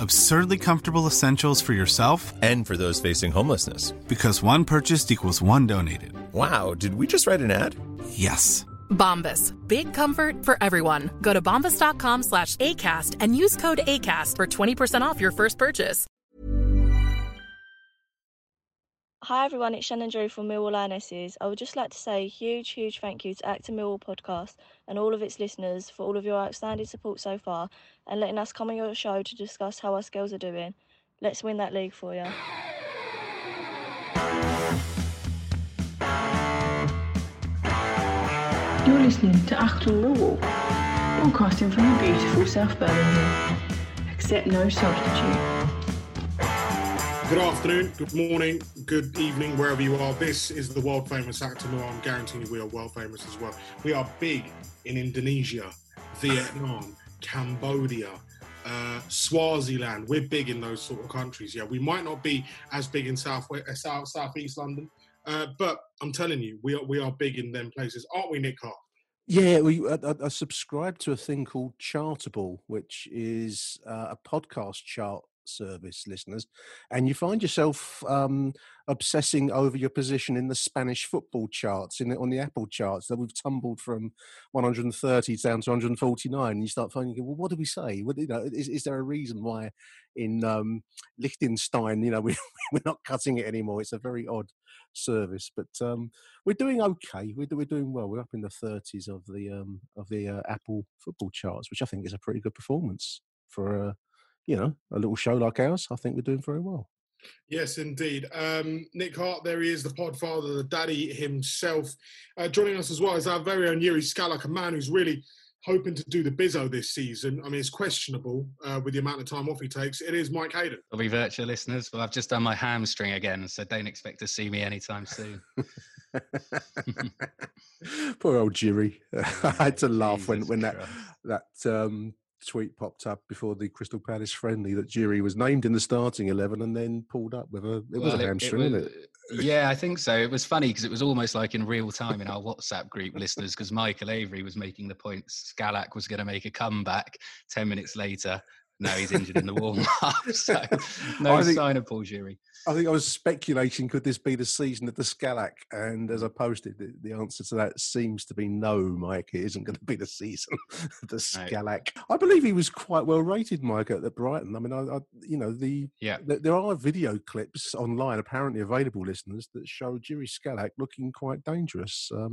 Absurdly comfortable essentials for yourself and for those facing homelessness. Because one purchased equals one donated. Wow, did we just write an ad? Yes. Bombas. Big comfort for everyone. Go to bombas.com/ACAST and use code ACAST for 20% off your first purchase. Hi everyone, it's Shannon Drew from Millwall Lionesses. I would just like to say a huge thank you to Actum Noir Podcast and all of its listeners for all of your outstanding support so far and letting us come on your show to discuss how us girls are doing. Let's win that league for you. You're listening to Actum Noir, broadcasting from the beautiful South Birmingham. Accept no substitute. Good afternoon, good morning, good evening, wherever you are. This is the world-famous Actum Noir. I'm guaranteeing you we are world-famous as well. We are big in Indonesia, Vietnam, Cambodia, Swaziland. We're big in those sort of countries. Yeah, we might not be as big in South East London, but I'm telling you, we are big in them places. Aren't we, Nick Hart? Yeah, I subscribe to a thing called Chartable, which is a podcast chart service, listeners, and you find yourself obsessing over your position in the Spanish football charts, on the Apple charts, that we've tumbled from 130 down to 149. And you start finding, well, what do we say? What, is there a reason why in Liechtenstein, we're not cutting it anymore? It's a very odd service, but we're doing okay. We're doing well. We're up in the 30s of the Apple football charts, which I think is a pretty good performance for a little show like ours. I think we're doing very well. Yes, indeed. Nick Hart, there he is, the podfather, the daddy himself. Joining us as well is our very own Jiří Skalák, a man who's really hoping to do the bizzo this season. I mean, it's questionable with the amount of time off he takes. It is Mike Hayden. I'll be virtual, listeners, but I've just done my hamstring again, so don't expect to see me anytime soon. Poor old Jiří. I had to laugh when that tweet popped up before the Crystal Palace friendly that Jiří was named in the starting 11 and then pulled up with a hamstring, wasn't it? Yeah, I think so. It was funny because it was almost like in real time in our WhatsApp group, listeners, because Michael Avery was making the point Skalák was going to make a comeback. 10 minutes later, no, he's injured in the warm-up. So sign of Paul Jiří. I think I was speculating, could this be the season of the Skalák? And as I posted, the answer to that seems to be no, Mike. It isn't going to be the season of the Skalák. No. I believe he was quite well rated, Mike, at Brighton. I mean, there are video clips online, apparently available, listeners, that show Jiří Skalák looking quite dangerous. I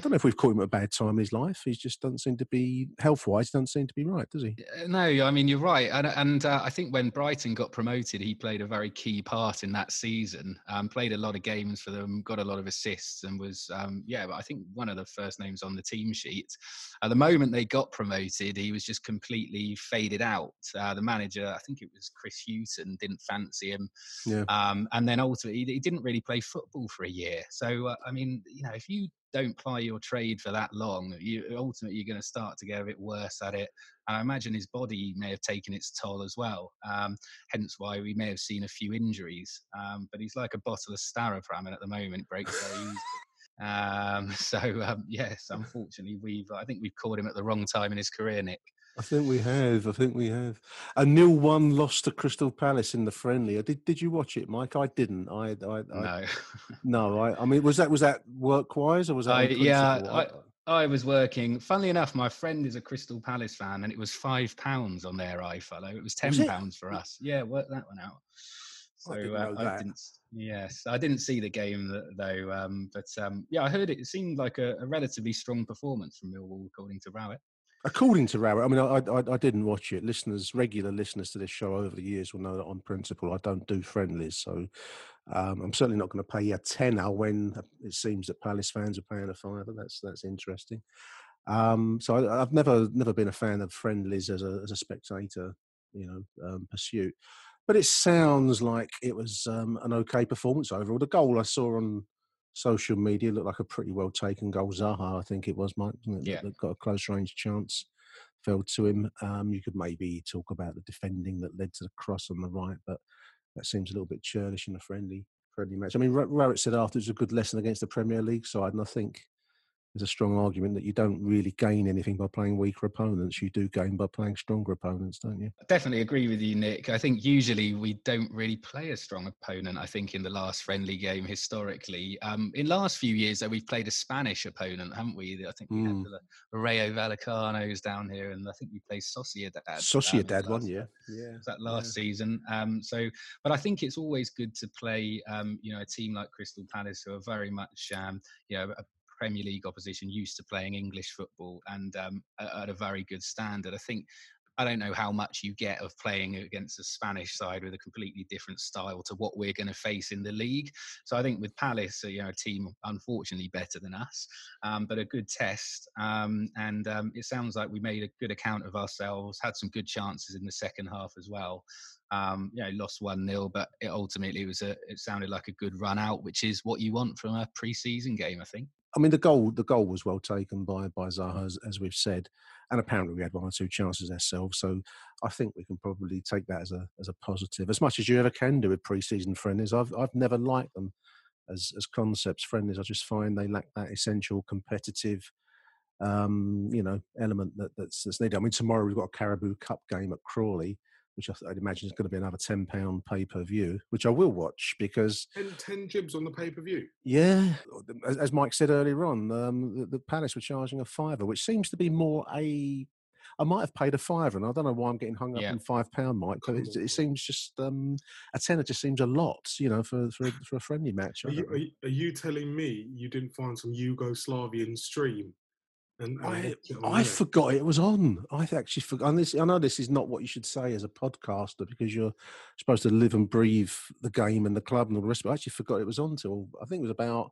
don't know if we've caught him at a bad time in his life. He just doesn't seem to be, health-wise, doesn't seem to be right, does he? No, I mean, you're right. And I think when Brighton got promoted, he played a very key part in that season, played a lot of games for them, got a lot of assists and was, I think one of the first names on the team sheet. At the moment they got promoted, he was just completely faded out. The manager, I think it was Chris Hewton, didn't fancy him. Yeah. And then ultimately he didn't really play football for a year. So, if you don't ply your trade for that long, you're going to start to get a bit worse at it. And I imagine his body may have taken its toll as well, hence why we may have seen a few injuries. But he's like a bottle of Staropramen at the moment, breaks very easily. Yes, unfortunately, I think we've caught him at the wrong time in his career, Nick. I think we have. A 0-1 loss to Crystal Palace in the friendly. Did you watch it, Mike? I didn't. No. I mean, was that work-wise or was that? I was working. Funnily enough, my friend is a Crystal Palace fan, and it was £5 on their iFollow. It was £10 for us. Yeah, work that one out. So I didn't. Yes, I didn't see the game though, but yeah, I heard it seemed like a relatively strong performance from Millwall, according to Rowett. According to Rowett, I mean, I didn't watch it. Listeners, regular listeners to this show over the years will know that on principle I don't do friendlies, so I'm certainly not going to pay you a tenner when it seems that Palace fans are paying a fiver. That's interesting. So I've never been a fan of friendlies as a spectator, pursuit. But it sounds like it was an okay performance overall. The goal I saw on social media looked like a pretty well taken goal. Zaha, I think it was, Mike, wasn't it? Yeah. That got a close range chance, fell to him. You could maybe talk about the defending that led to the cross on the right, but that seems a little bit churlish in a friendly match. I mean, Rowett said after it was a good lesson against the Premier League side, and I think there's a strong argument that you don't really gain anything by playing weaker opponents. You do gain by playing stronger opponents, don't you? I definitely agree with you, Nick. I think usually we don't really play a strong opponent, I think, in the last friendly game historically. In last few years, though, we've played a Spanish opponent, haven't we? I think we had the Rayo Vallecanos down here, and I think we played Sociedad. Sociedad last season. But I think it's always good to play, a team like Crystal Palace, who are very much, Premier League opposition, used to playing English football and at a very good standard. I think, I don't know how much you get of playing against the Spanish side with a completely different style to what we're going to face in the league. So I think with Palace, a team unfortunately better than us, but a good test. And it sounds like we made a good account of ourselves, had some good chances in the second half as well. Lost 1-0, but it sounded like a good run out, which is what you want from a pre-season game, I think. I mean, the goal was well taken by Zaha, as we've said, and apparently we had one or two chances ourselves. So I think we can probably take that as a positive, as much as you ever can do with pre-season friendlies. I've never liked them as concepts, friendlies. I just find they lack that essential competitive, element that's needed. I mean, tomorrow we've got a Carabao Cup game at Crawley, which I'd imagine is going to be another £10 pay-per-view, which I will watch because... 10 jibs on the pay-per-view? Yeah. As Mike said earlier on, the Palace were charging a fiver, which seems to be more a... I might have paid a fiver, and I don't know why I'm getting hung up on £5, Mike, but it seems just... a tenner just seems a lot, for a friendly match. Are you telling me you didn't find some Yugoslavian stream? I forgot it was on. I actually forgot. I know this is not what you should say as a podcaster because you're supposed to live and breathe the game and the club and all the rest of it. I actually forgot it was on till I think it was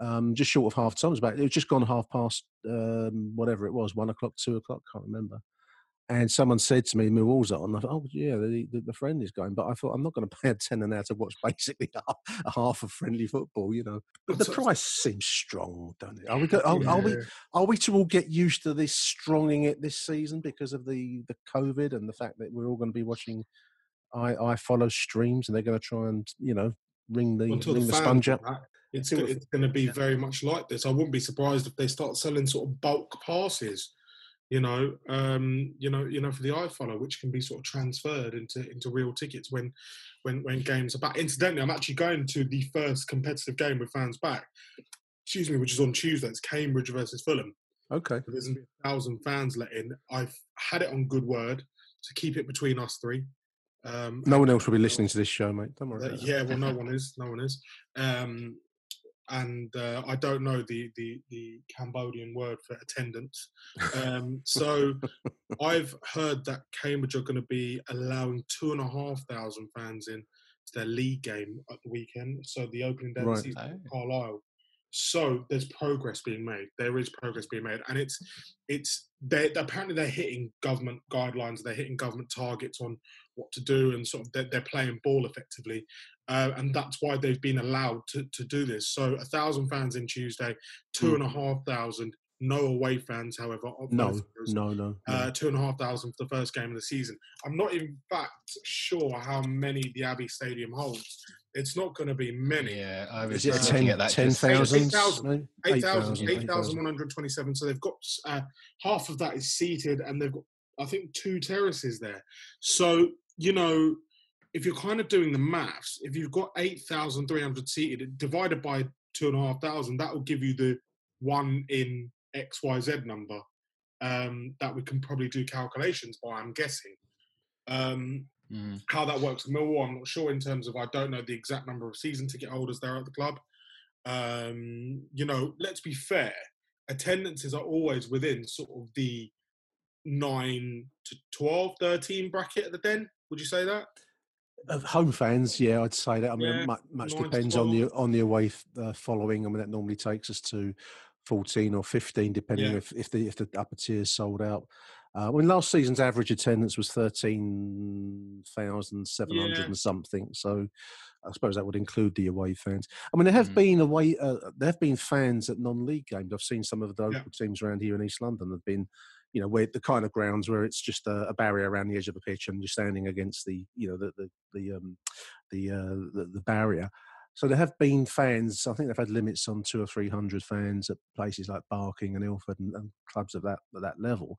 about just short of half time. It was just gone half past whatever it was, 1 o'clock, 2 o'clock, can't remember. And someone said to me, Millwall's on. I thought, oh yeah, the friendly's going. But I thought, I'm not going to pay a tenner now to watch basically a half of friendly football, But the price seems strong, don't it? Are we to all get used to this stronging it this season because of the COVID and the fact that we're all going to be watching I follow streams and they're going to try and wring the sponge up? It's going to be very much like this. I wouldn't be surprised if they start selling sort of bulk passes. For the iFollow, which can be sort of transferred into real tickets when games are back. Incidentally, I'm actually going to the first competitive game with fans back. Excuse me, which is on Tuesday. It's Cambridge versus Fulham. Okay. So there's 1,000 fans let in. I've had it on good word to keep it between us three. No one else will be listening to this show, mate. Don't worry. No one is. And I don't know the Cambodian word for attendance. So I've heard that Cambridge are going to be allowing 2,500 fans in to their league game at the weekend. So the opening day of the season in Carlisle. So there's progress being made. And apparently they're hitting government guidelines. They're hitting government targets on what to do and sort of they're playing ball effectively. And that's why they've been allowed to do this. So 1,000 fans in Tuesday, 2,500, no away fans, however. No. 2,500 for the first game of the season. I'm not in fact sure how many the Abbey Stadium holds. It's not going to be many. Yeah, I was looking at that. 10,000? 8,127. So they've got half of that is seated and they've got, I think, two terraces there. So, if you're kind of doing the maths, if you've got 8,300 seated divided by 2,500, that will give you the one in XYZ number that we can probably do calculations by, I'm guessing. How that works with Millwall, I'm not sure, in terms of I don't know the exact number of season ticket holders there at the club. You know, let's be fair, attendances are always within sort of the 9 to 12, 13 bracket at the Den. Would you say that? Of home fans, yeah, I'd say that. I mean, much depends on the away following. I mean, that normally takes us to 14 or 15, depending if the upper tier is sold out. When last season's average attendance was 13,700 and something, so I suppose that would include the away fans. I mean, there have been away, there have been fans at non-league games. I've seen some of the local teams around here in East London have been, you know, where the kind of grounds where it's just a barrier around the edge of the pitch and you're standing against the, you know, the barrier. So there have been fans. I think they've had limits on 200 or 300 fans at places like Barking and Ilford and clubs of that level.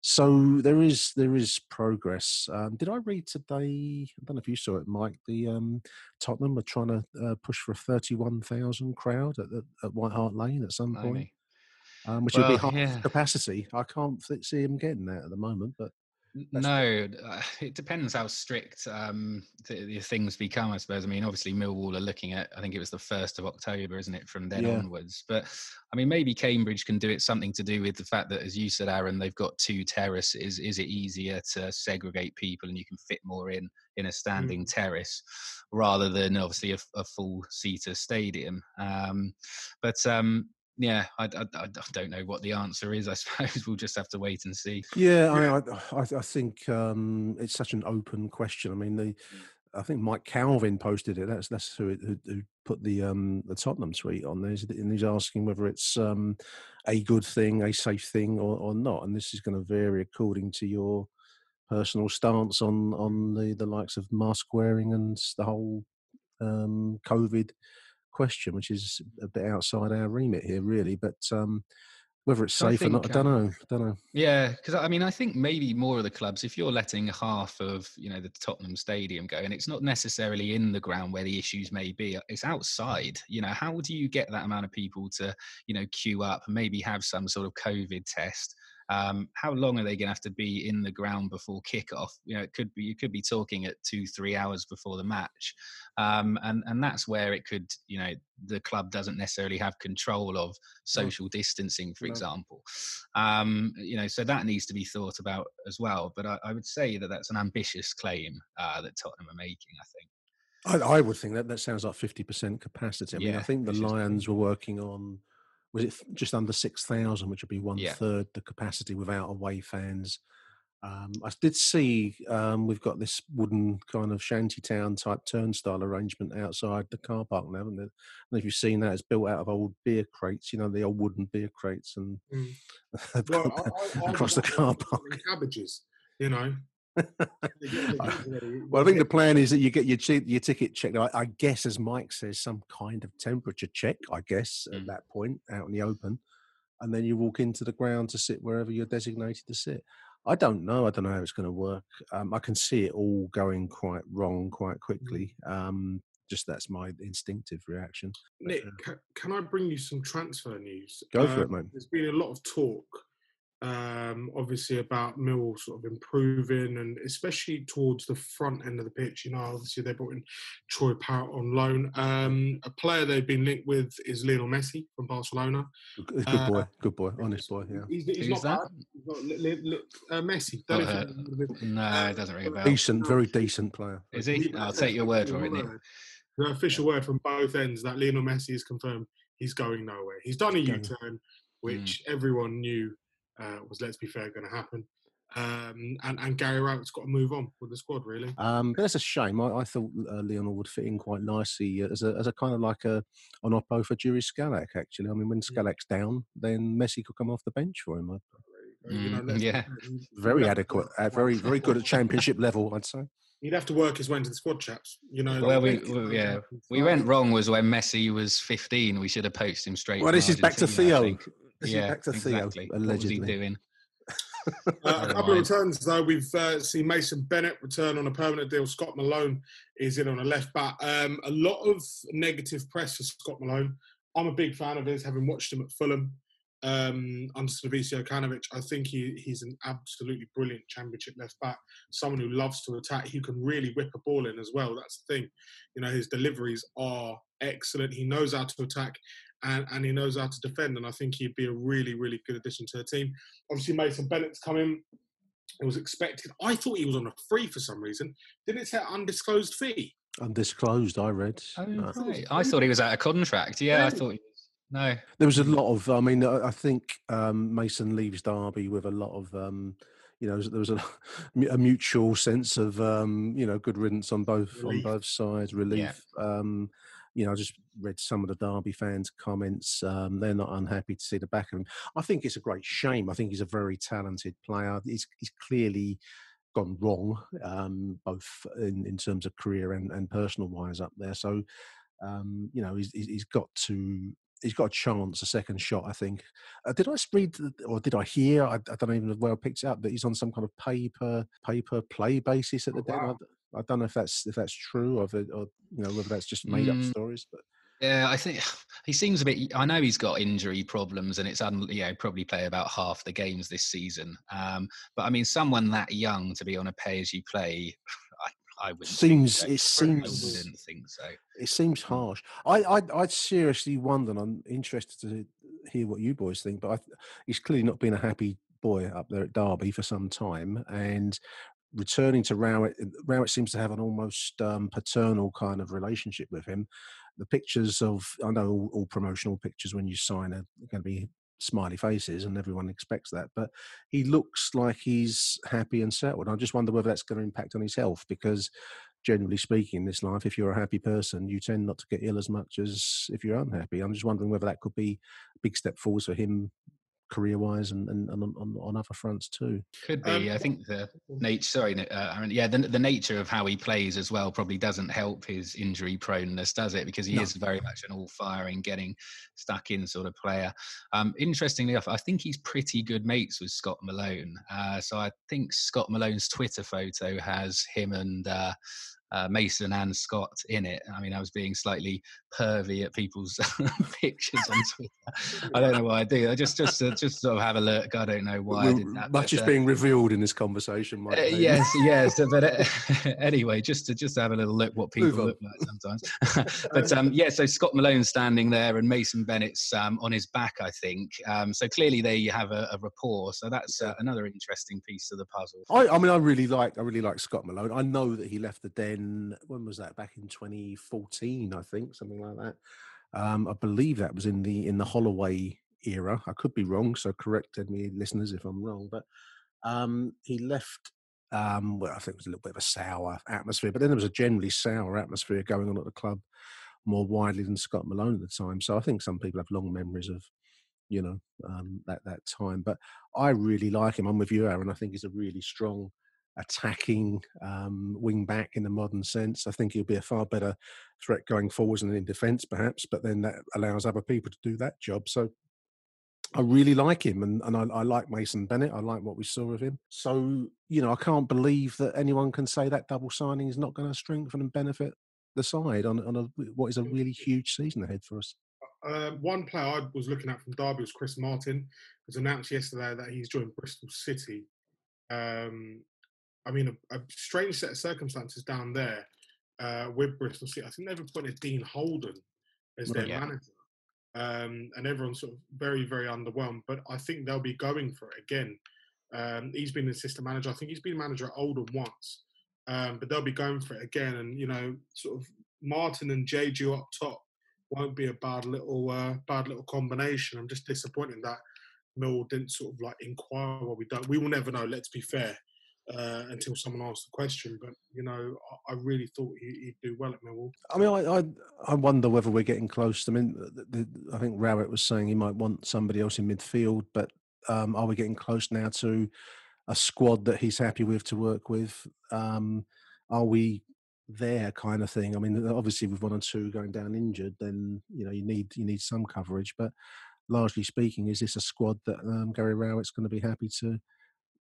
So there is progress. Did I read today? I don't know if you saw it, Mike. The Tottenham are trying to push for a 31,000 crowd at White Hart Lane at some point, which would be half capacity. I can't see them getting that at the moment, but. No, it depends how strict the things become, I suppose. I mean, obviously Millwall are looking at, I think it was the 1st of October, isn't it, from then onwards. But, I mean, maybe Cambridge can do it, something to do with the fact that, as you said, Aaron, they've got two terraces. Is it easier to segregate people and you can fit more in a standing terrace rather than, obviously, a full-seater stadium? Yeah, I don't know what the answer is. I suppose we'll just have to wait and see. Yeah, I think it's such an open question. I mean, I think Mike Calvin posted it. That's who put the Tottenham tweet on there, and he's asking whether it's a good thing, a safe thing, or not. And this is going to vary according to your personal stance on the likes of mask wearing and the whole COVID question, which is a bit outside our remit here, really, but whether it's safe or not, I don't know. Yeah, because I mean, I think maybe more of the clubs, if you're letting half of, you know, the Tottenham Stadium go, and it's not necessarily in the ground where the issues may be, it's outside. You know, how do you get that amount of people to, you know, queue up and maybe have some sort of COVID test? How long are they going to have to be in the ground before kickoff? You know, you could be talking at 2-3 hours before the match, and that's where it could, you know, the club doesn't necessarily have control of social distancing, for example. You know, so that needs to be thought about as well. But I would say that's an ambitious claim that Tottenham are making, I think. I would think that sounds like 50% capacity. I mean, I think the Lions were working on. Was it just under 6,000, which would be one-third the capacity without away fans? I did see we've got this wooden kind of shantytown-type turnstile arrangement outside the car park now, haven't they? And if you've seen that, it's built out of old beer crates, you know, the old wooden beer crates and across the car park. Cabbages, you know. Well, I think the plan is that you get your ticket checked. I guess, as Mike says, some kind of temperature check, I guess, at that point, out in the open. And then you walk into the ground to sit wherever you're designated to sit. I don't know. I don't know how it's going to work. I can see it all going quite wrong quite quickly. Just that's my instinctive reaction. Nick, can I bring you some transfer news? Go for it, mate. There's been a lot of talk. Obviously about Millwall sort of improving, and especially towards the front end of the pitch. You know, obviously they brought in Troy Parrott on loan. A player they've been linked with is Lionel Messi from Barcelona. Good boy, honest boy. Yeah, he's not that Messi. No, it doesn't ring a bell. Decent, very decent player. Is he? I'll take your word for it, Nick. The official word from both ends that Lionel Messi is confirmed. He's going nowhere. He's done a U-turn, which everyone knew. Was, let's be fair, going to happen. And Gary Rowett's got to move on with the squad, really. But that's a shame. I thought Lionel would fit in quite nicely as a kind of like an oppo for Jiří Skalák, actually. I mean, when Skalak's down, then Messi could come off the bench for him. Very adequate. Very, very good at championship level, I'd say. He'd have to work his way into the squad, chaps. You know, well, we went wrong was when Messi was 15. We should have poached him straight. Well, this is back to Theo. Exactly. Allegedly. What was he doing? A couple of returns, though. We've seen Mason Bennett return on a permanent deal. Scott Malone is in on a left back. A lot of negative press for Scott Malone. I'm a big fan of his, having watched him at Fulham. under Slavicio Kanovic. I think he's an absolutely brilliant championship left-back, someone who loves to attack, who can really whip a ball in as well. That's the thing. You know, his deliveries are excellent. He knows how to attack and he knows how to defend, and I think he'd be a really, really good addition to the team. Obviously, Mason Bennett's come in. It was expected. I thought he was on a free for some reason. Didn't it say undisclosed fee? Undisclosed, I read. Oh, no. Right. I thought he was out of contract. Yeah, really? I thought he was. No. There was a lot of, I mean, I think Mason leaves Derby with a lot of, you know, there was a mutual sense of, you know, good riddance on both sides, relief. Yeah. You know, I just read some of the Derby fans' comments. They're not unhappy to see the back of him. I think it's a great shame. I think he's a very talented player. He's clearly gone wrong, both in terms of career and personal wise up there. So, you know, he's got a chance, a second shot, I think. Did I read or did I hear? I don't even know where I picked it up, that he's on some kind of pay per play basis at the deadline. Wow. I don't know if that's true, or you know, whether that's just made up stories. But yeah, I think he seems a bit. I know he's got injury problems, and it's probably play about half the games this season. But I mean, someone that young to be on a pay as you play, I would seems think so. It seems. I wouldn't think so. It seems harsh. I seriously wonder. And I'm interested to hear what you boys think. But he's clearly not been a happy boy up there at Derby for some time, and returning to Rowett seems to have an almost paternal kind of relationship with him. The pictures of, I know all promotional pictures when you sign are going to be smiley faces and everyone expects that, but he looks like he's happy and settled. I just wonder whether that's going to impact on his health, because generally speaking in this life, if you're a happy person, you tend not to get ill as much as if you're unhappy. I'm just wondering whether that could be a big step forward for him career-wise and on other fronts too. Could be. I think the nature. Sorry, Aaron. Yeah, the nature of how he plays as well probably doesn't help his injury proneness, does it? Because he is very much an all-firing, getting stuck in sort of player. Interestingly enough, I think he's pretty good mates with Scott Malone. So I think Scott Malone's Twitter photo has him and Mason and Scott in it. I mean, I was being slightly pervy at people's pictures on Twitter. I don't know why I do. I just sort of have a look. I don't know why I did that. Much is being revealed in this conversation, Mike. Yes. But anyway, just to have a little look what people look like sometimes. But so Scott Malone's standing there and Mason Bennett's on his back, I think. So clearly they have a rapport. So that's another interesting piece of the puzzle. I really like Scott Malone. I know that he left the den. When was that? Back in 2014, I think, something like that. I believe that was in the Holloway era. I could be wrong, so correct me, listeners, if I'm wrong. But he left. Well, I think it was a little bit of a sour atmosphere, but then there was a generally sour atmosphere going on at the club more widely than Scott Malone at the time. So I think some people have long memories of, you know, that time. But I really like him. I'm with you, Aaron. I think he's a really strong attacking wing back in the modern sense. I think he'll be a far better threat going forwards and in defence perhaps, but then that allows other people to do that job. So I really like him, and I like Mason Bennett. I like what we saw of him. So, you know, I can't believe that anyone can say that double signing is not going to strengthen and benefit the side on what is a really huge season ahead for us. One player I was looking at from Derby was Chris Martin. It was announced yesterday that he's joined Bristol City. I mean, a strange set of circumstances down there with Bristol City. I think they've appointed Dean Holden as their manager. And everyone's sort of very, very underwhelmed. But I think they'll be going for it again. He's been an assistant manager. I think he's been manager at Oldham once. But they'll be going for it again. And, you know, sort of Martin and Jeju up top won't be a bad little combination. I'm just disappointed that Mill didn't sort of like inquire what we've done. We will never know, let's be fair. Until someone asked the question, but you know, I really thought he'd do well at Millwall. I mean, I wonder whether we're getting close. I mean, I think Rowett was saying he might want somebody else in midfield, but are we getting close now to a squad that he's happy with to work with? Are we there, kind of thing? I mean, obviously with one or two going down injured, then you know you need some coverage. But largely speaking, is this a squad that Gary Rowett's going to be happy to?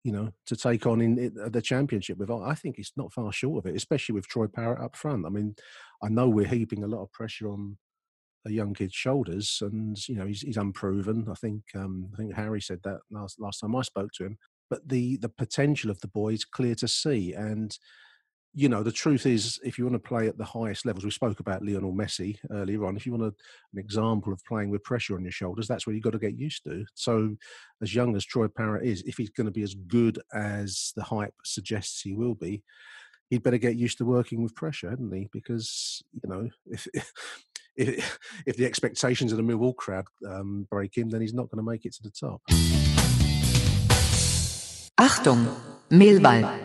You know, to take on in the championship with, I think it's not far short of it, especially with Troy Parrott up front. I mean, I know we're heaping a lot of pressure on a young kid's shoulders, and you know he's unproven. I think Harry said that last time I spoke to him. But the potential of the boy is clear to see, and you know the truth is, if you want to play at the highest levels, we spoke about Lionel Messi earlier on. If you want an example of playing with pressure on your shoulders, that's what you've got to get used to. So, as young as Troy Parrott is, if he's going to be as good as the hype suggests he will be, he'd better get used to working with pressure, hadn't he? Because you know if the expectations of the Millwall crowd break him, then he's not going to make it to the top. Achtung, Millwall.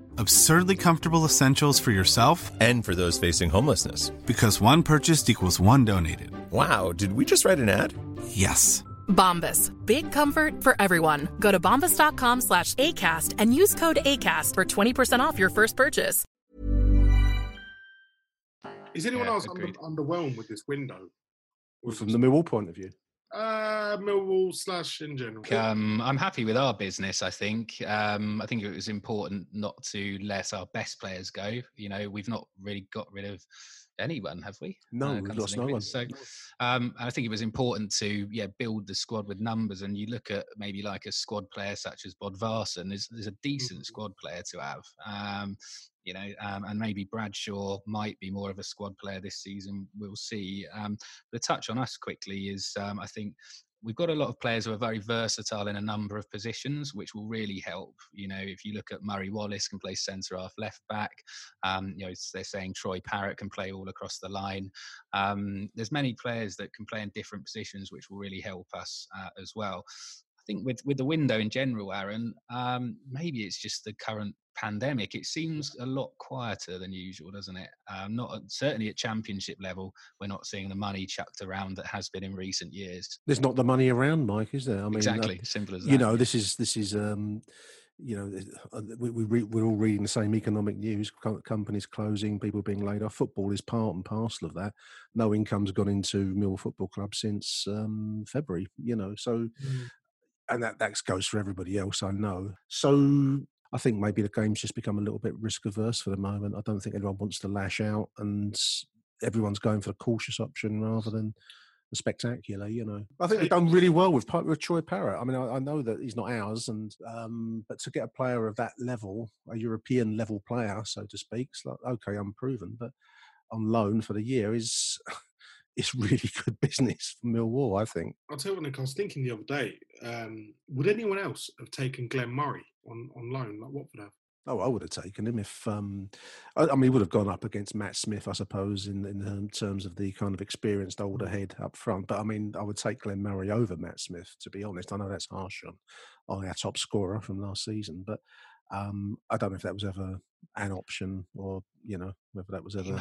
Absurdly comfortable essentials for yourself and for those facing homelessness. Because one purchased equals one donated. Wow, did we just write an ad? Yes. Bombas. Big comfort for everyone. Go to bombas.com/ACAST and use code ACAST for 20% off your first purchase. Is anyone else underwhelmed with this window? From the Millwall point of view? Millwall / in general. I'm happy with our business, I think. I think it was important not to let our best players go. You know, we've not really got rid of anyone, have we? No, we've lost no one. So, and I think it was important to build the squad with numbers. And you look at maybe like a squad player such as Bodvarsson, there's a decent squad player to have. And maybe Bradshaw might be more of a squad player this season. We'll see. The touch on us quickly is, I think we've got a lot of players who are very versatile in a number of positions, which will really help. You know, if you look at Murray Wallace can play centre half, left back. They're saying Troy Parrott can play all across the line. There's many players that can play in different positions, which will really help us as well. I think with the window in general, Aaron, maybe it's just the current pandemic. It seems a lot quieter than usual, doesn't it? Certainly at championship level, we're not seeing the money chucked around that has been in recent years. There's not the money around, Mike, is there? I mean, exactly. Simple as that. You know, this is. You know, we're all reading the same economic news. Companies closing, people being laid off. Football is part and parcel of that. No income's gone into Millwall Football Club since February. You know, so. And that goes for everybody else, I know. So I think maybe the game's just become a little bit risk-averse for the moment. I don't think anyone wants to lash out, and everyone's going for the cautious option rather than the spectacular, you know. I think they've done really well with Troy Parrott. I mean, I know that he's not ours, and but to get a player of that level, a European-level player, so to speak, it's like, okay, unproven, but on loan for the year is... It's really good business for Millwall, I think. I'll tell you what, I was thinking the other day, would anyone else have taken Glenn Murray on loan? Like Watford have? Oh, I would have taken him if... he would have gone up against Matt Smith, I suppose, in terms of the kind of experienced older head up front. But, I mean, I would take Glenn Murray over Matt Smith, to be honest. I know that's harsh on our top scorer from last season, but... I don't know if that was ever an option, or you know whether that was ever.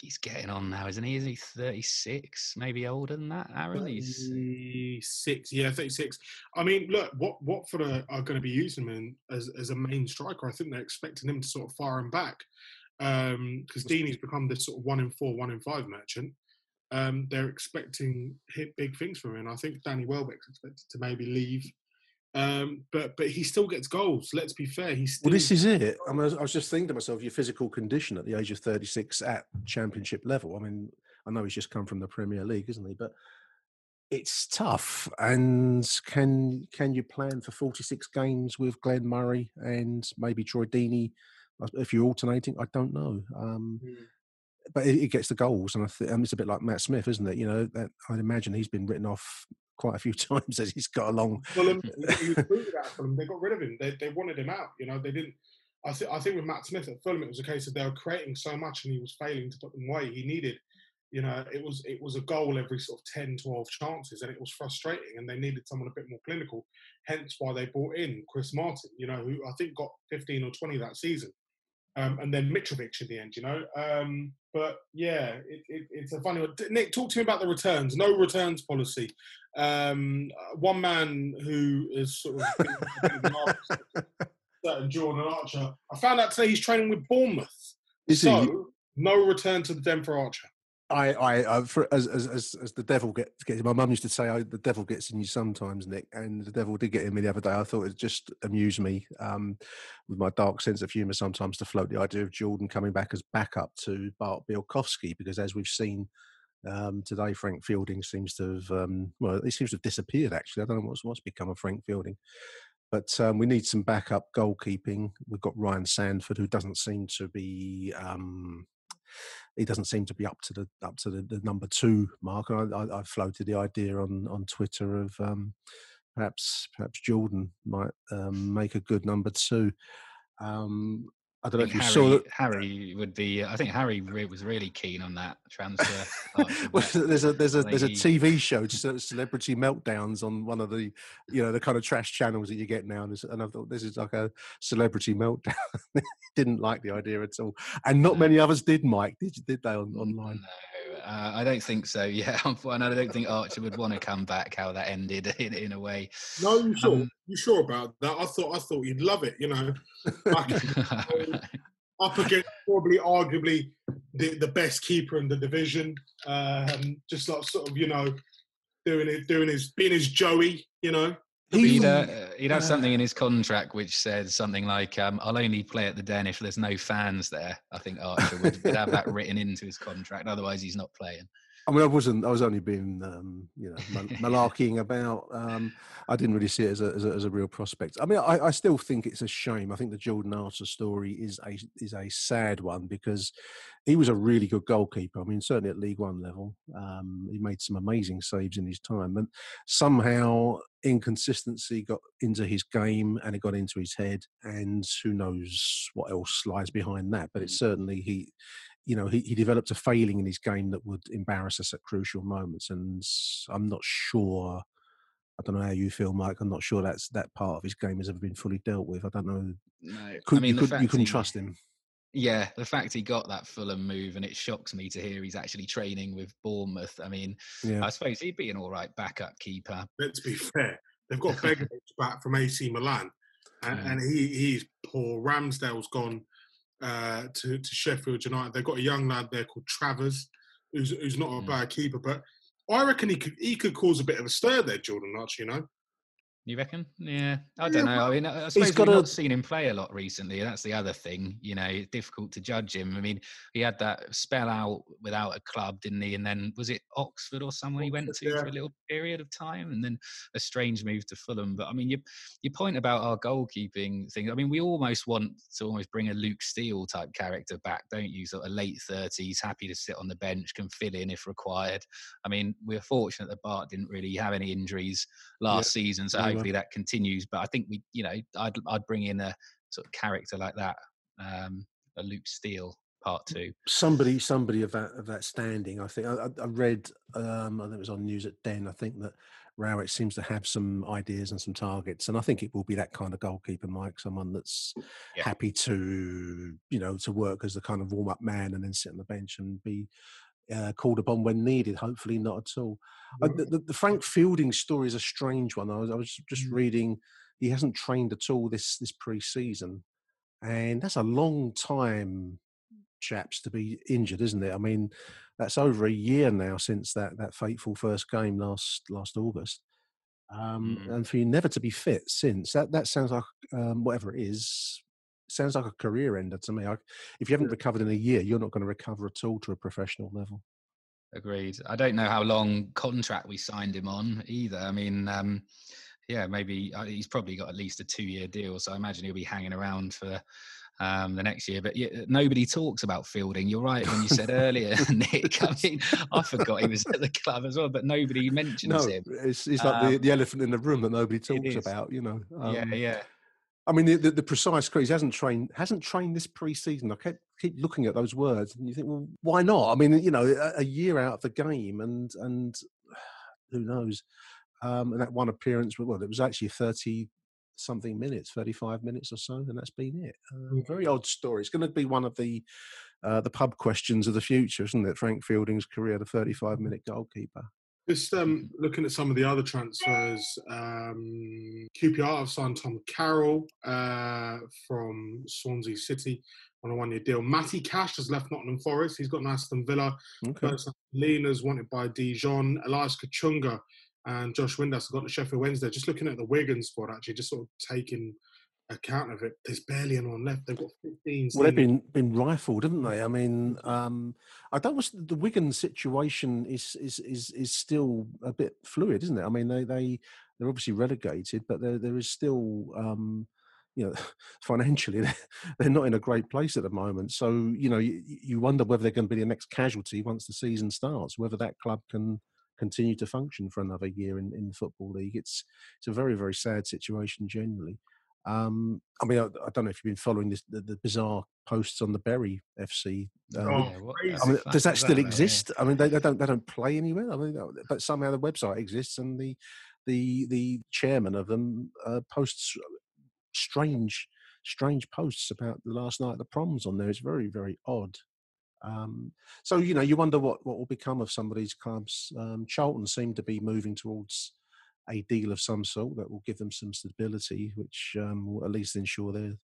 He's getting on now, isn't he? Is he 36? Maybe older than that, Aaron. 36. Yeah, 36. I mean, look, Watford are going to be using him as a main striker. I think they're expecting him to sort of fire him back. because Deeney's become this sort of 1 in 4, 1 in 5 merchant. They're expecting big things from him. I think Danny Welbeck's expected to maybe leave. But he still gets goals. Let's be fair. Well, this is it. I mean, I was just thinking to myself, your physical condition at the age of 36 at championship level. I mean, I know he's just come from the Premier League, isn't he? But it's tough. And can you plan for 46 games with Glenn Murray and maybe Troy Deeney if you're alternating? I don't know. But it gets the goals. And it's a bit like Matt Smith, isn't it? You know, that I'd imagine he's been written off quite a few times as he's got along. Fulham, they got rid of him. They wanted him out. You know, they didn't. I think with Matt Smith at Fulham, it was a case of they were creating so much and he was failing to put them away. He needed, you know, it was a goal every sort of 10, 12 chances, and it was frustrating. And they needed someone a bit more clinical. Hence why they brought in Chris Martin, you know, who I think got 15 or 20 that season, and then Mitrovic in the end, you know. But yeah, it's a funny one. Nick, talk to me about the returns. No returns policy. One man who is sort of certain Jordan Archer. I found out today he's training with Bournemouth. No return to the Den for Archer. As the devil gets. My mum used to say, "The devil gets in you sometimes, Nick," and the devil did get in me the other day. I thought it just amused me with my dark sense of humour sometimes to float the idea of Jordan coming back as backup to Bart Bielkowski, because as we've seen today, Frank Fielding seems to have he seems to have disappeared. Actually, I don't know what's become of Frank Fielding. But we need some backup goalkeeping. We've got Ryan Sandford, who doesn't seem to be. He doesn't seem to be up to the number two mark. I floated the idea on Twitter of perhaps Jordan might make a good number two. I don't know if you saw that. Harry would be. I think Harry was really keen on that transfer. Well, there's a TV show, just Celebrity Meltdowns, on one of the, you know, the kind of trash channels that you get now. And I thought this is like a Celebrity Meltdown. Didn't like the idea at all, and not many others did. Mike, did they online? No, I don't think so. Yeah, and I don't think Archer would want to come back. How that ended in a way. No, you sure about that? I thought you'd love it. You know. Up against probably arguably the best keeper in the division, just like sort of, you know, being his Joey, you know. He'd have something in his contract which said something like, "I'll only play at the Den if there's no fans there." I think Archer would have that written into his contract. Otherwise, he's not playing. I mean, I was only being, malarkeying about. I didn't really see it as a real prospect. I mean, I still think it's a shame. I think the Jordan Archer story is a sad one, because he was a really good goalkeeper. I mean, certainly at League One level, he made some amazing saves in his time, and somehow inconsistency got into his game and it got into his head, and who knows what else lies behind that. But it's certainly he developed a failing in his game that would embarrass us at crucial moments. And I'm not sure, I don't know how you feel, Mike, I'm not sure that part of his game has ever been fully dealt with. I don't know. No. You couldn't trust him. Yeah, the fact he got that Fulham move, and it shocks me to hear he's actually training with Bournemouth. I mean, yeah. I suppose he'd be an all right backup keeper. Let's be fair. They've got Begovic back from AC Milan, and he's poor. Ramsdale's gone to Sheffield United. They've got a young lad there called Travers, who's not a bad keeper, but I reckon he could cause a bit of a stir there, Jordan Archer, you know. You reckon? Yeah. I don't know. I mean, I suppose we've not seen him play a lot recently. That's the other thing. You know, it's difficult to judge him. I mean, he had that spell out without a club, didn't he? And then was it Oxford or somewhere he went to for a little period of time? And then a strange move to Fulham. But I mean, your point about our goalkeeping thing, I mean, we almost want to bring a Luke Steele type character back, don't you? Sort of late 30s, happy to sit on the bench, can fill in if required. I mean, we're fortunate that Bart didn't really have any injuries last season. So hopefully that continues, but I think I'd bring in a sort of character like that, a Luke Steele part two. Somebody of that standing. I think I read. I think it was on News at Den. I think that Rowett seems to have some ideas and some targets, and I think it will be that kind of goalkeeper, Mike, someone that's happy to to work as the kind of warm up man and then sit on the bench and be called upon when needed. Hopefully not at all. The Frank Fielding story is a strange one. I was just reading he hasn't trained at all this pre-season, and that's a long time chaps to be injured, isn't it? I mean, that's over a year now since that fateful first game last August. And for you never to be fit since, that sounds like whatever it is, sounds like a career ender to me. If you haven't recovered in a year, you're not going to recover at all to a professional level. Agreed. I don't know how long contract we signed him on either. I mean, maybe he's probably got at least a 2-year deal, so I imagine he'll be hanging around for the next year. But nobody talks about Fielding. You're right when you said earlier, Nick. I mean, I forgot he was at the club as well, but nobody mentions him. It's like the elephant in the room that nobody talks about, you know. I mean, the precise crease hasn't trained this pre-season. I keep looking at those words, and you think, well, why not? I mean, you know, a year out of the game, and who knows? And that one appearance, well, it was actually 30-something minutes, 35 minutes or so, and that's been it. Very odd story. It's going to be one of the pub questions of the future, isn't it? Frank Fielding's career, the 35-minute goalkeeper. Just looking at some of the other transfers, QPR have signed Tom Carroll from Swansea City on a 1-year deal. Matty Cash has left Nottingham Forest. He's got Aston Villa. Okay. Lena's wanted by Dijon. Elias Kachunga and Josh Windass have got to Sheffield Wednesday. Just looking at the Wigan squad, actually, just sort of taking account of it, there's barely anyone left. They've got 15. Well, they've been rifled, haven't they? I mean, I don't know. The Wigan situation is still a bit fluid, isn't it? I mean, they're obviously relegated, but there is still, you know, financially they're not in a great place at the moment. So, you know, you wonder whether they're going to be the next casualty once the season starts, whether that club can continue to function for another year in the Football League. It's a very, very sad situation generally. I mean, I don't know if you've been following this, the bizarre posts on the Bury FC. I mean, does that still exist? Yeah. I mean, they don't play anywhere. I mean, but somehow the website exists, and the chairman of them posts strange posts about the last night of the proms on there. It's very, very odd. So you know, you wonder what will become of some of these clubs. Charlton seem to be moving towards a deal of some sort that will give them some stability, which will at least ensure their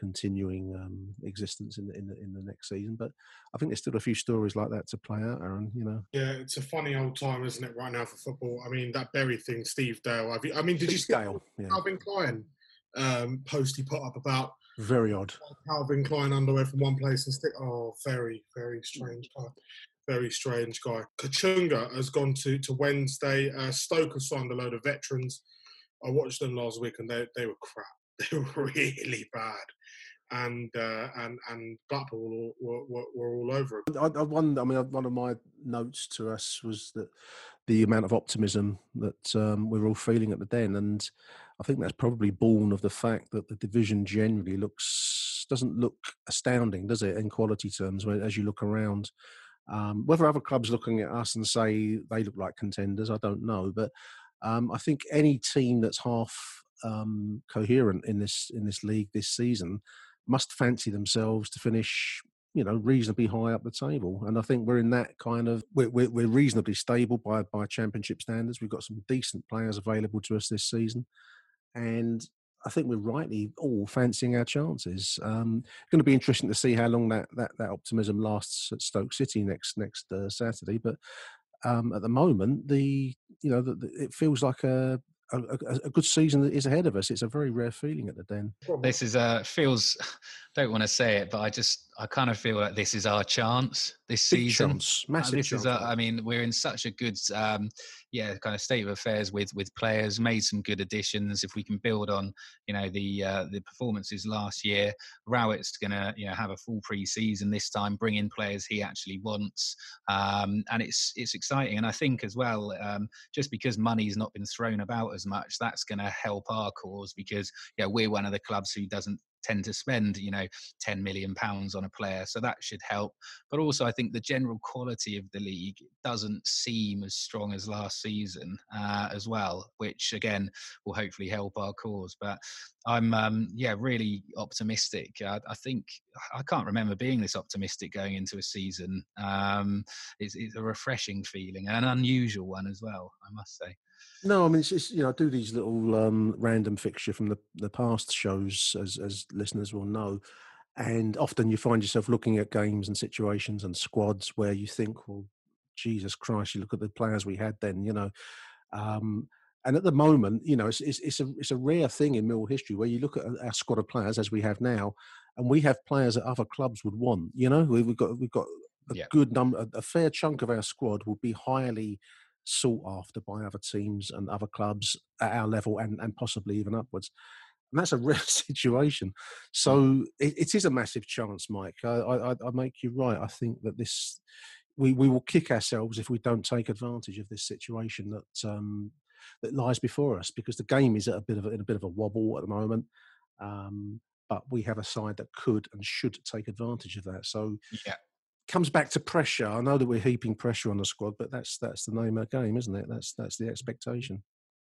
continuing existence in the next season. But I think there's still a few stories like that to play out, Aaron. You know, yeah, it's a funny old time, isn't it, right now for football? I mean, that Berry thing, Steve Dale. I mean, did you see Calvin Klein post he put up about very odd Calvin Klein underwear from one place and stick? Oh, very, very strange guy. Very strange guy. Kachunga has gone to Wednesday. Stoke has signed a load of veterans. I watched them last week and they were crap. They were really bad. And Blackpool were all over it. One of my notes to us was that the amount of optimism that we're all feeling at the Den, and I think that's probably born of the fact that the division generally doesn't look astounding, does it, in quality terms, as you look around. Whether other clubs looking at us and say they look like contenders, I don't know. But I think any team that's half coherent in this league this season must fancy themselves to finish, you know, reasonably high up the table. And I think we're in that kind of we're reasonably stable by championship standards. We've got some decent players available to us this season, and I think we're rightly all fancying our chances. It's going to be interesting to see how long that optimism lasts at Stoke City next Saturday. But at the moment, it feels like a good season that is ahead of us. It's a very rare feeling at the Den. This is feels. Don't want to say it, but I kind of feel like this is our chance this season. Massive chance. We're in such a good kind of state of affairs with players. Made some good additions. If we can build on, you know, the performances last year, Rowett's gonna, you know, have a full pre-season this time. Bring in players he actually wants, and it's exciting. And I think as well, just because money's not been thrown about as much, that's gonna help our cause, because we're one of the clubs who doesn't tend to spend, you know, £10 million on a player, so that should help. But also, I think the general quality of the league doesn't seem as strong as last season as well, which again will hopefully help our cause. But I'm really optimistic. I think I can't remember being this optimistic going into a season. It's a refreshing feeling, an unusual one as well, I must say. No, I mean, it's you know, I do these little random fixture from the past shows, as listeners will know, And often you find yourself looking at games and situations and squads where you think, well, Jesus Christ, you look at the players we had then, you know. And at the moment, you know, it's a rare thing in Millwall history where you look at our squad of players as we have now, and we have players that other clubs would want. You know, we've got a good number, a fair chunk of our squad will be highly sought after by other teams and other clubs at our level and possibly even upwards. And that's a rare situation. So it is a massive chance, Mike. I make you right. I think that this, we will kick ourselves if we don't take advantage of this situation that lies before us, because the game is in a bit of a wobble at the moment. But we have a side that could and should take advantage of that. So comes back to pressure. I know that we're heaping pressure on the squad, but that's the name of the game, isn't it? That's the expectation.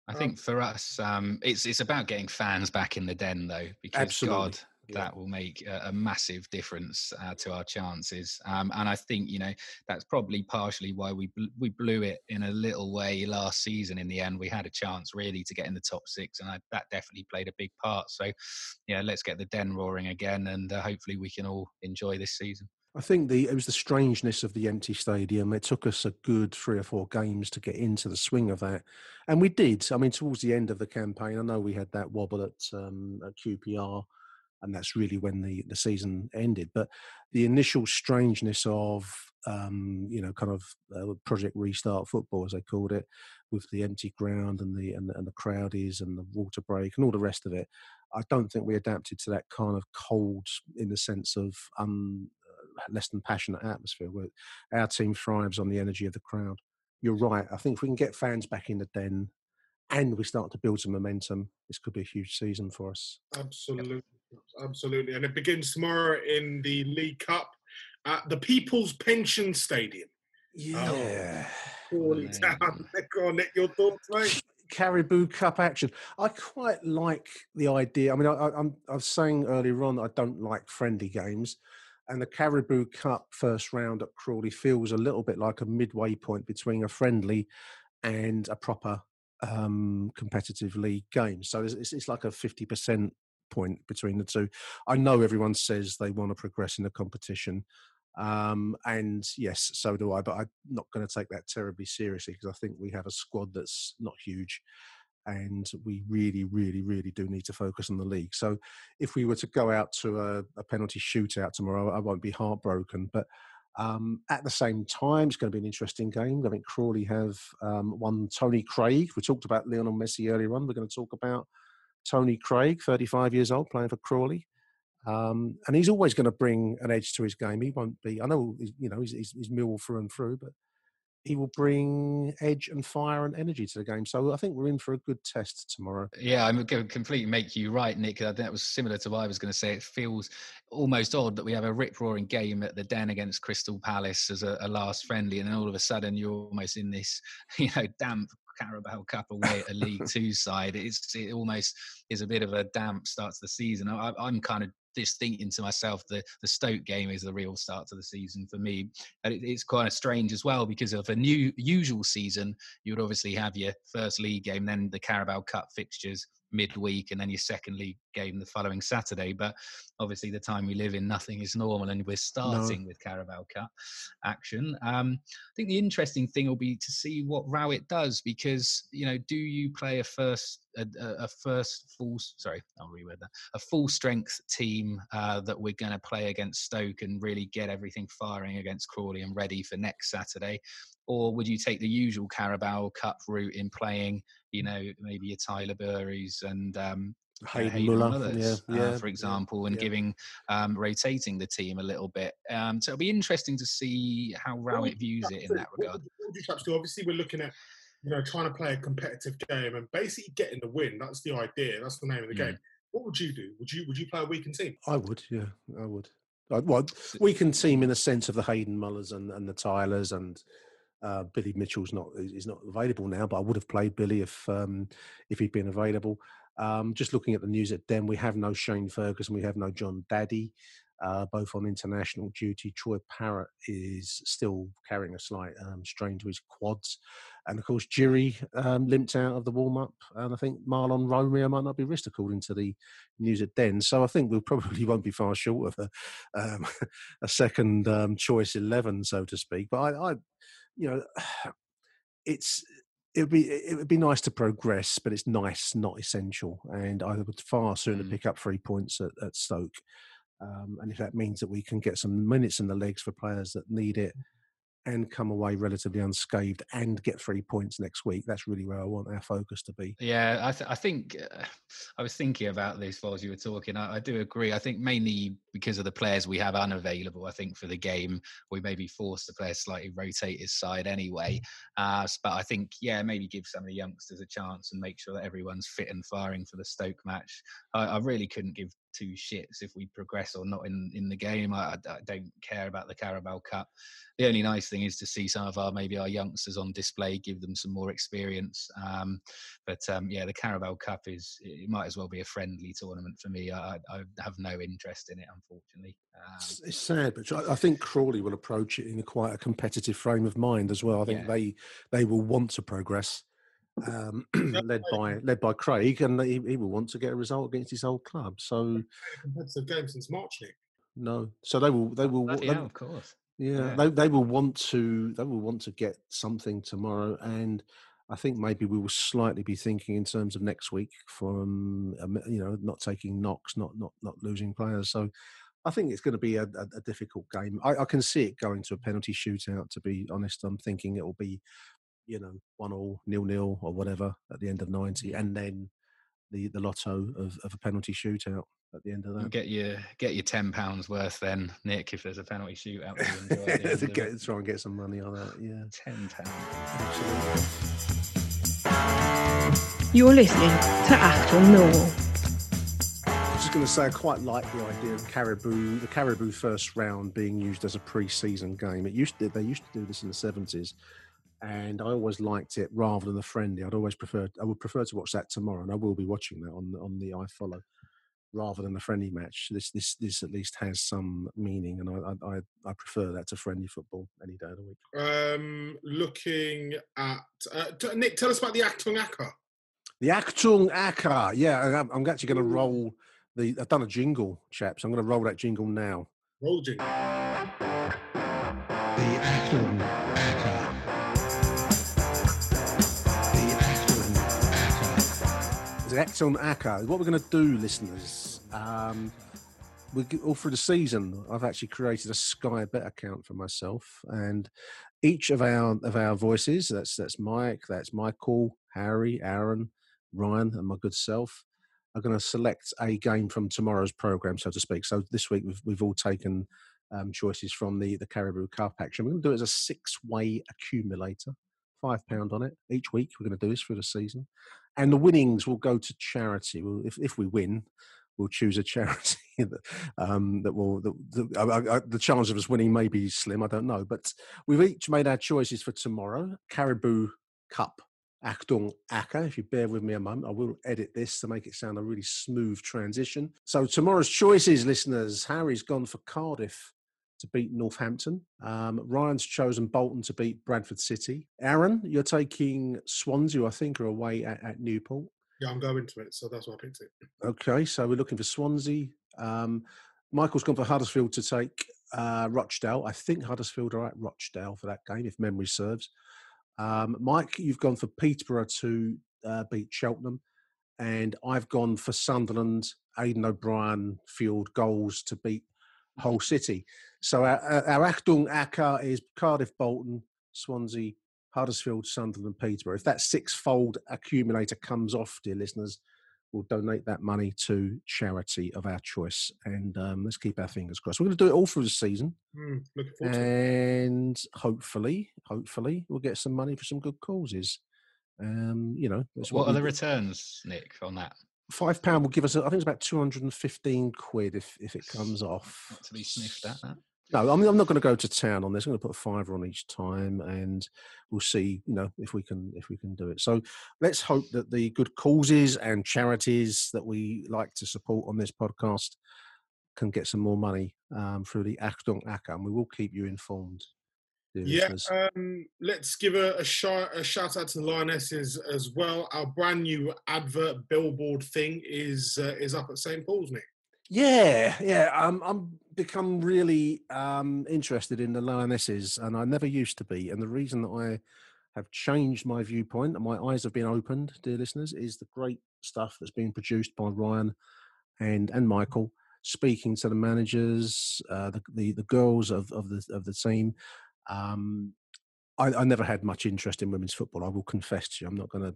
I think for us, it's about getting fans back in the den, though, because God, that will make a massive difference to our chances. And I think, you know, that's probably partially why we blew it in a little way last season. In the end, we had a chance really to get in the top six, and that definitely played a big part. So, yeah, let's get the den roaring again, and hopefully we can all enjoy this season. I think it was the strangeness of the empty stadium. It took us a good 3 or 4 games to get into the swing of that. And we did. I mean, towards the end of the campaign, I know we had that wobble at QPR, and that's really when the season ended. But the initial strangeness of, you know, kind of Project Restart football, as they called it, with the empty ground and the crowdies and the water break and all the rest of it, I don't think we adapted to that kind of cold, in the sense of less than passionate atmosphere, where our team thrives on the energy of the crowd. You're right. I think if we can get fans back in the den and we start to build some momentum, this could be a huge season for us. Absolutely. Yep. Absolutely. And it begins tomorrow in the League Cup at the People's Pension Stadium. Yeah. Crawley Town. Go on, Nick, your thoughts, mate? Carabao Cup action. I quite like the idea. I mean, I was saying earlier on that I don't like friendly games. And the Carabao Cup first round at Crawley feels a little bit like a midway point between a friendly and a proper competitive league game. So it's like a 50% point between the two. I know everyone says they want to progress in the competition. And yes, so do I, but I'm not going to take that terribly seriously, because I think we have a squad that's not huge. And we really, really, really do need to focus on the league. So if we were to go out to a penalty shootout tomorrow, I won't be heartbroken. But at the same time, it's going to be an interesting game. I think Crawley have one Tony Craig. We talked about Lionel Messi earlier on. We're going to talk about Tony Craig, 35 years old, playing for Crawley. And he's always going to bring an edge to his game. He won't be... I know, you know, he's Millwall through and through, but he will bring edge and fire and energy to the game. So I think we're in for a good test tomorrow. Yeah, I'm going to completely make you right, Nick. That was similar to what I was going to say. It feels almost odd that we have a rip-roaring game at the Den against Crystal Palace as a last friendly, and then all of a sudden you're almost in this, you know, damp Carabao Cup away at a League Two side. It almost is a bit of a damp start to the season. I'm kind of just thinking to myself, the Stoke game is the real start to the season for me. And it's kind of strange as well, because of a new usual season, you would obviously have your first league game, then the Carabao Cup fixtures midweek, and then your second league game the following Saturday. But obviously the time we live in, nothing is normal, and we're starting with Carabao Cup action. I think the interesting thing will be to see what Rowett does, because, you know, do you play a full strength team that we're going to play against Stoke and really get everything firing against Crawley and ready for next Saturday? Or would you take the usual Carabao Cup route in playing, you know, maybe your Tyler Burries and Hayden Muller, for example, and giving rotating the team a little bit? So it'll be interesting to see how Rowett views it in that regard. Obviously, we're looking at, you know, trying to play a competitive game and basically getting the win. That's the idea. That's the name of the game. What would you do? Would you play a weekend team? I would. Yeah, I would. Well, weekend team in the sense of the Hayden Mullers and the Tylers and. Billy Mitchell's is not available now, but I would have played Billy if he'd been available. Just looking at the news at Den, we have no Shane Ferguson, we have no John Daddy. both on international duty. Troy Parrott is still carrying a slight strain to his quads. And, of course, Jiří limped out of the warm-up. And I think Marlon Romeo might not be risked, according to the news at Den. So I think we probably won't be far short of a second choice 11, so to speak. But, I you know, it would be nice to progress, but it's nice, not essential. And I would far sooner pick up 3 points at Stoke. And if that means that we can get some minutes in the legs for players that need it and come away relatively unscathed and get 3 points next week, that's really where I want our focus to be. Yeah, I think I was thinking about this whilst you were talking. I do agree. I think mainly because of the players we have unavailable, I think for the game, we may be forced to play a slightly rotate his side anyway. But I think, yeah, maybe give some of the youngsters a chance and make sure that everyone's fit and firing for the Stoke match. I really couldn't give two shits if we progress or not in the game. I don't care about the Carabao Cup. The only nice thing is to see some of our youngsters on display, give them some more experience. The Carabao Cup it might as well be a friendly tournament for me. I have no interest in it, unfortunately. It's sad, but I think Crawley will approach it in quite a competitive frame of mind as well. I think they will want to progress. Led by Craig, and he will want to get a result against his old club. So that's a game since March, Nick. No, so they will. Of course. Yeah. They will want to get something tomorrow, and I think maybe we will slightly be thinking in terms of next week from not taking knocks, not losing players. So I think it's going to be a difficult game. I can see it going to a penalty shootout. To be honest, I'm thinking it will be 1-1, 0-0 or whatever at the end of 90, and then the lotto of a penalty shootout at the end of that. You'll get your £10 worth then, Nick, if there's a penalty shootout. Try and get some money on that, yeah. £10. You're listening to Actum Noir. I was going to say I quite like the idea of the Caribou first round being used as a pre-season game. They used to do this in the 70s. And I always liked it rather than the friendly. I would prefer to watch that tomorrow, and I will be watching that on the iFollow rather than the friendly match. This at least has some meaning, and I prefer that to friendly football any day of the week. Looking at Nick, tell us about the Actung Acker. The Actung Acker, yeah. I'm actually going to roll I've done a jingle, chaps. I'm going to roll that jingle now. Roll jingle. The Actung Acker. Actum Acker. What we're going to do, listeners, all through the season, I've actually created a Sky Bet account for myself, and each of our voices, that's Mike, that's Michael, Harry, Aaron, Ryan, and my good self, are going to select a game from tomorrow's programme, so to speak. So this week we've all taken choices from the Caribou Cup action. We're going to do it as a 6-way accumulator. £5 on it each week. We're going to do this through the season, and the winnings will go to charity. If we win, we'll choose a charity the chance of us winning may be slim. I don't know, but we've each made our choices for tomorrow. Caribou Cup, Actung Acker. If you bear with me a moment, I will edit this to make it sound a really smooth transition. So tomorrow's choices, listeners: Harry's gone for Cardiff to beat Northampton. Ryan's chosen Bolton to beat Bradford City. Aaron, you're taking Swansea, I think, are away at Newport. Yeah, I'm going to it, so that's why I picked it. Okay, so we're looking for Swansea. Michael's gone for Huddersfield to take Rochdale. I think Huddersfield are at Rochdale for that game, if memory serves. Mike, you've gone for Peterborough to beat Cheltenham. And I've gone for Sunderland, Aidan O'Brien, field goals to beat Hull City. So our Actung Acker is Cardiff, Bolton, Swansea, Huddersfield, Sunderland, Peterborough. If that 6-fold accumulator comes off, dear listeners, we'll donate that money to charity of our choice. And let's keep our fingers crossed. We're going to do it all through the season. Looking forward to it. Hopefully, we'll get some money for some good causes. What are the returns, Nick, on that? £5 will give us, I think it's about 215 quid if it comes off. Not to be sniffed at, that. No, I'm not going to go to town on this. I'm going to put a £5 on each time, and we'll see, if we can do it. So let's hope that the good causes and charities that we like to support on this podcast can get some more money through the Actum Noir, and we will keep you informed. Yeah, let's give a shout out to the Lionesses as well. Our brand new advert billboard thing is up at St Paul's, Nick. Yeah. I'm become really interested in the Lionesses, and I never used to be. And the reason that I have changed my viewpoint and my eyes have been opened, dear listeners, is the great stuff that's been produced by Ryan and Michael, speaking to the managers, the girls of the team. I never had much interest in women's football. I will confess to you, I'm not going to,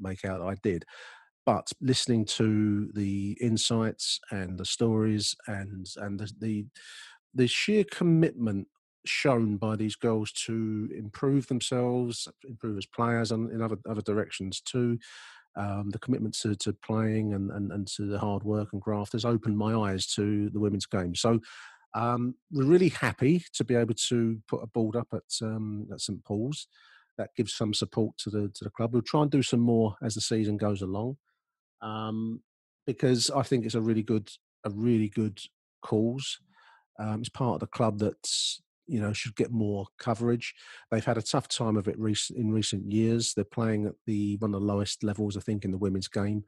make out I did. But listening to the insights and the stories and the sheer commitment shown by these girls to improve themselves, improve as players, and in other directions too, the commitment to playing and to the hard work and graft has opened my eyes to the women's game. So. We're really happy to be able to put a board up at St Paul's that gives some support to the club. We'll try and do some more as the season goes along, because I think it's a really good cause. It's part of the club that's should get more coverage. They've had a tough time of it in recent years. They're playing at one of the lowest levels, I think, in the women's game.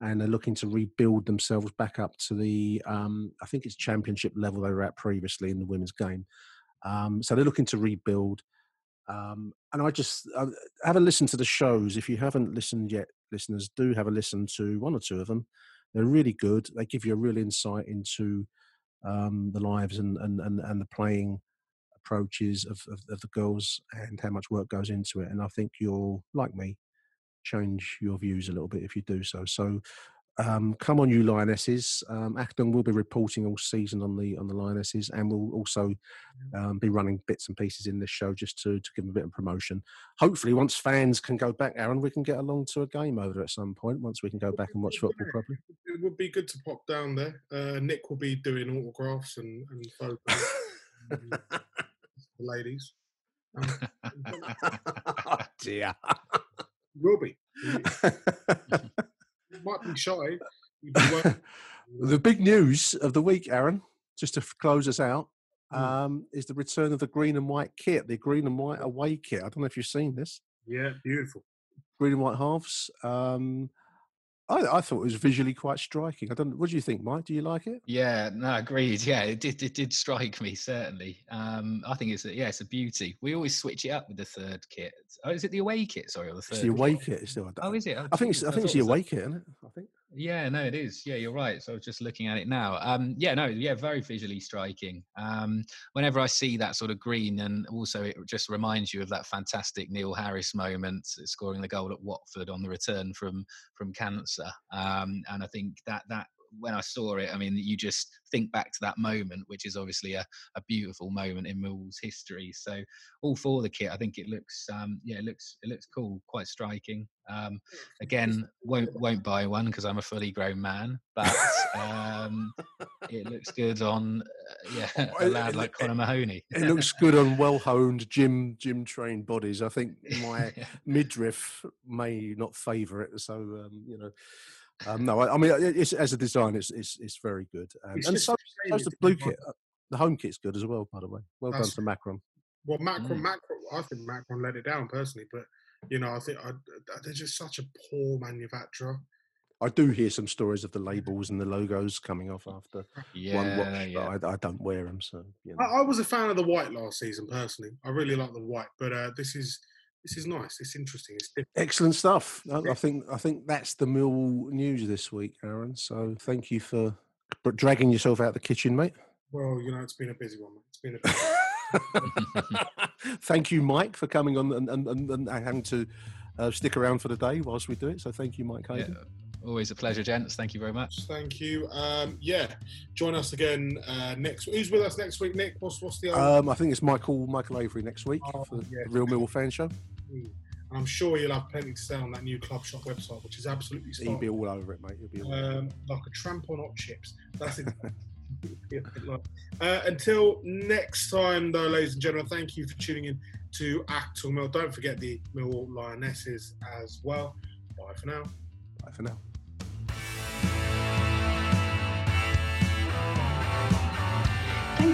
And they're looking to rebuild themselves back up to the, I think it's championship level they were at previously in the women's game. So they're looking to rebuild. And I just have a listen to the shows. If you haven't listened yet, listeners, do have a listen to one or two of them. They're really good. They give you a real insight into the lives and the playing approaches of the girls and how much work goes into it. And I think you'll, like me, change your views a little bit if you do so. So come on, you Lionesses. Actum will be reporting all season on the Lionesses, and we'll also be running bits and pieces in this show just to give them a bit of promotion. Hopefully, once fans can go back, Aaron, we can get along to a game over at some point once we can go back and watch football properly. It would be good to pop down there. Nick will be doing autographs and photos for ladies. Oh, dear. Will be. Might be shy. The big news of the week, Aaron, just to close us out, is the return of the green and white kit, the green and white away kit. I don't know if you've seen this. Yeah, beautiful. Green and white halves. I thought it was visually quite striking. I don't. What do you think, Mike? Do you like it? Yeah, no, agreed. Yeah, it did strike me certainly. I think it's a beauty. We always switch it up with the third kit. Oh, is it the away kit? Sorry, or the third. It's the away kit. It's still. Oh, is it? I think it's the away kit, isn't it? I think. Yeah, no, it is. Yeah, you're right. So I was just looking at it now. Very visually striking. Whenever I see that sort of green, and also it just reminds you of that fantastic Neil Harris moment, scoring the goal at Watford on the return from cancer. And I think that when I saw it, I mean, you just think back to that moment, which is obviously a beautiful moment in Millwall's history. So all for the kit. I think it looks, it looks cool, quite striking. Again, won't buy one because I'm a fully grown man, but it looks good on a lad like Conor Mahoney. It looks good on well-honed gym trained bodies. I think my midriff may not favour it, so it's, as a design, it's very good, and so's the blue kit. The home kit's good as well, by the way. Well done to Macron. Well, Macron. I think Macron let it down personally, but I think they're just such a poor manufacturer. I do hear some stories of the labels and the logos coming off after one watch, but I don't wear them. So I was a fan of the white last season personally. I really like the white, but this is nice. It's interesting. It's different. Excellent stuff. I think that's the Millwall news this week, Aaron. So thank you for dragging yourself out of the kitchen, mate. Well, it's been a busy one. It's been a busy one. Thank you, Mike, for coming on and having to stick around for the day whilst we do it. So thank you, Mike Hayden. Yeah, always a pleasure, gents. Thank you very much. Thank you. Join us again next week. Who's with us next week, Nick? What's the other? I think it's Michael Avery next week for the Real Millwall Fan Show. I'm sure you'll have plenty to say on that new Club Shop website, which is absolutely stunning. You'll be all over it, mate. You'll be all over it. Like a tramp on hot chips. That's it. Until next time, though, ladies and gentlemen, thank you for tuning in to Actum Noir. Don't forget the Millwall Lionesses as well. Bye for now.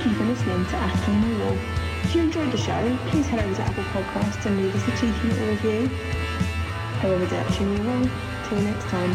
Thank you for listening to Actum Noir. If you enjoyed the show, please head over to Apple Podcasts and leave us a cheeky little review. However direction you want, till next time.